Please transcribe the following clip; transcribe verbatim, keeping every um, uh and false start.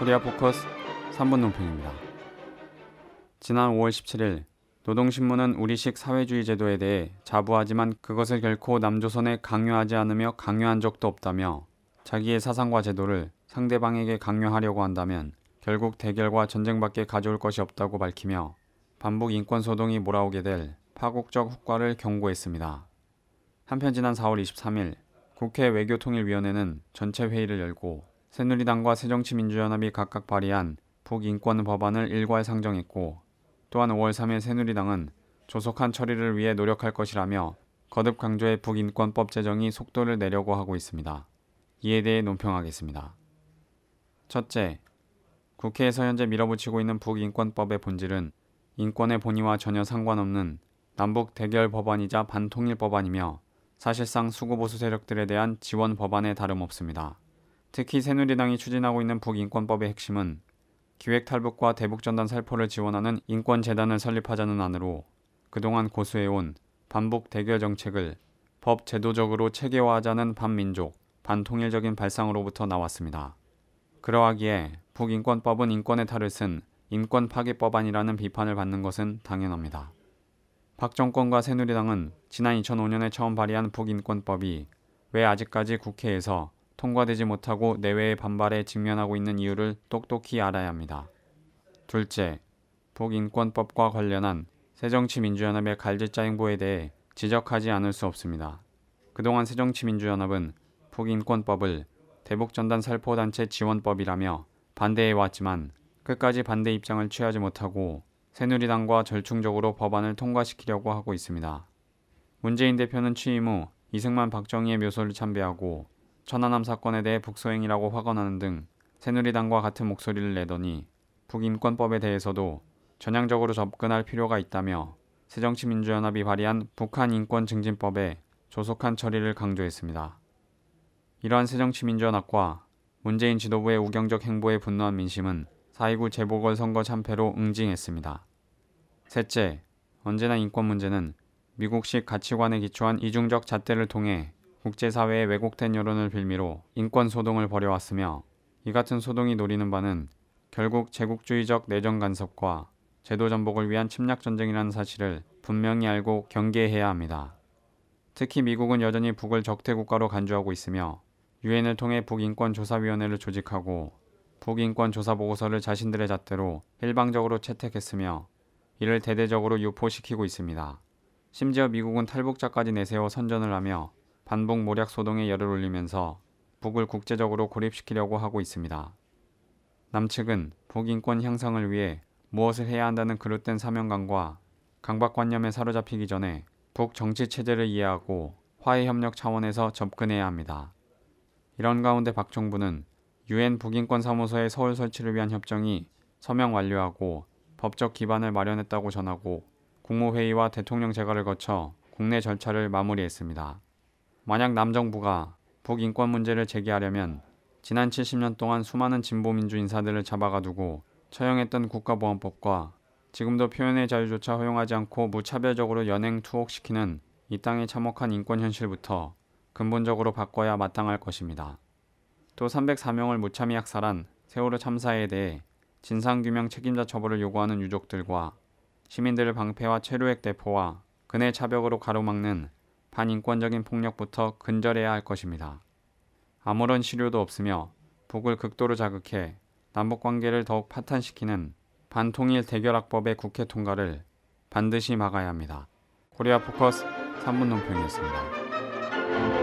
코리아 포커스 삼 분 논평입니다. 지난 오월 십칠일 노동신문은 우리식 사회주의 제도에 대해 자부하지만 그것을 결코 남조선에 강요하지 않으며 강요한 적도 없다며 자기의 사상과 제도를 상대방에게 강요하려고 한다면 결국 대결과 전쟁밖에 가져올 것이 없다고 밝히며 반복 인권소동이 몰아오게 될 파국적 후과를 경고했습니다. 한편 지난 사월 이십삼일 국회 외교통일위원회는 전체 회의를 열고 새누리당과 새정치민주연합이 각각 발의한 북인권 법안을 일괄 상정했고 또한 오월 삼일 새누리당은 조속한 처리를 위해 노력할 것이라며 거듭 강조해 북인권법 제정이 속도를 내려고 하고 있습니다. 이에 대해 논평하겠습니다. 첫째, 국회에서 현재 밀어붙이고 있는 북인권법의 본질은 인권의 본의와 전혀 상관없는 남북 대결 법안이자 반통일 법안이며 사실상 수구보수 세력들에 대한 지원 법안에 다름없습니다. 특히 새누리당이 추진하고 있는 북인권법의 핵심은 기획탈북과 대북전단 살포를 지원하는 인권재단을 설립하자는 안으로 그동안 고수해온 반북 대결 정책을 법 제도적으로 체계화하자는 반민족, 반통일적인 발상으로부터 나왔습니다. 그러하기에 북인권법은 인권의 탈을 쓴 인권파괴법안이라는 비판을 받는 것은 당연합니다. 박 정권과 새누리당은 지난 이천오년에 처음 발의한 북인권법이 왜 아직까지 국회에서 통과되지 못하고 내외의 반발에 직면하고 있는 이유를 똑똑히 알아야 합니다. 둘째, 북인권법과 관련한 새정치민주연합의 갈지자 행보에 대해 지적하지 않을 수 없습니다. 그동안 새정치민주연합은 북인권법을 대북전단 살포단체 지원법이라며 반대해왔지만 끝까지 반대 입장을 취하지 못하고 새누리당과 절충적으로 법안을 통과시키려고 하고 있습니다. 문재인 대표는 취임 후 이승만 박정희의 묘소를 참배하고 천안함 사건에 대해 북소행이라고 확언하는 등 새누리당과 같은 목소리를 내더니 북인권법에 대해서도 전향적으로 접근할 필요가 있다며 새정치민주연합이 발의한 북한인권증진법에 조속한 처리를 강조했습니다. 이러한 새정치민주연합과 문재인 지도부의 우경적 행보에 분노한 민심은 사점이구 재보궐선거 참패로 응징했습니다. 셋째, 언제나 인권 문제는 미국식 가치관에 기초한 이중적 잣대를 통해 국제사회의 왜곡된 여론을 빌미로 인권소동을 벌여왔으며 이 같은 소동이 노리는 바는 결국 제국주의적 내정간섭과 제도전복을 위한 침략전쟁이라는 사실을 분명히 알고 경계해야 합니다. 특히 미국은 여전히 북을 적대국가로 간주하고 있으며 유엔을 통해 북인권조사위원회를 조직하고 북인권조사보고서를 자신들의 잣대로 일방적으로 채택했으며 이를 대대적으로 유포시키고 있습니다. 심지어 미국은 탈북자까지 내세워 선전을 하며 반북 모략 소동에 열을 올리면서 북을 국제적으로 고립시키려고 하고 있습니다. 남측은 북인권 향상을 위해 무엇을 해야 한다는 그릇된 사명감과 강박관념에 사로잡히기 전에 북 정치체제를 이해하고 화해협력 차원에서 접근해야 합니다. 이런 가운데 박 정부는 유엔 북인권사무소의 서울 설치를 위한 협정이 서명 완료하고 법적 기반을 마련했다고 전하고 국무회의와 대통령 재가를 거쳐 국내 절차를 마무리했습니다. 만약 남정부가 북인권 문제를 제기하려면 지난 칠십년 동안 수많은 진보민주 인사들을 잡아가 두고 처형했던 국가보안법과 지금도 표현의 자유조차 허용하지 않고 무차별적으로 연행 투옥시키는 이 땅의 참혹한 인권 현실부터 근본적으로 바꿔야 마땅할 것입니다. 또 삼백사명을 무참히 학살한 세월호 참사에 대해 진상규명 책임자 처벌을 요구하는 유족들과 시민들을 방패와 체류액 대포와 근해 차벽으로 가로막는 반인권적인 폭력부터 근절해야 할 것입니다. 아무런 실효도 없으며 북을 극도로 자극해 남북관계를 더욱 파탄시키는 반통일 대결악법의 국회 통과를 반드시 막아야 합니다. 코리아 포커스 삼 분 논평이었습니다.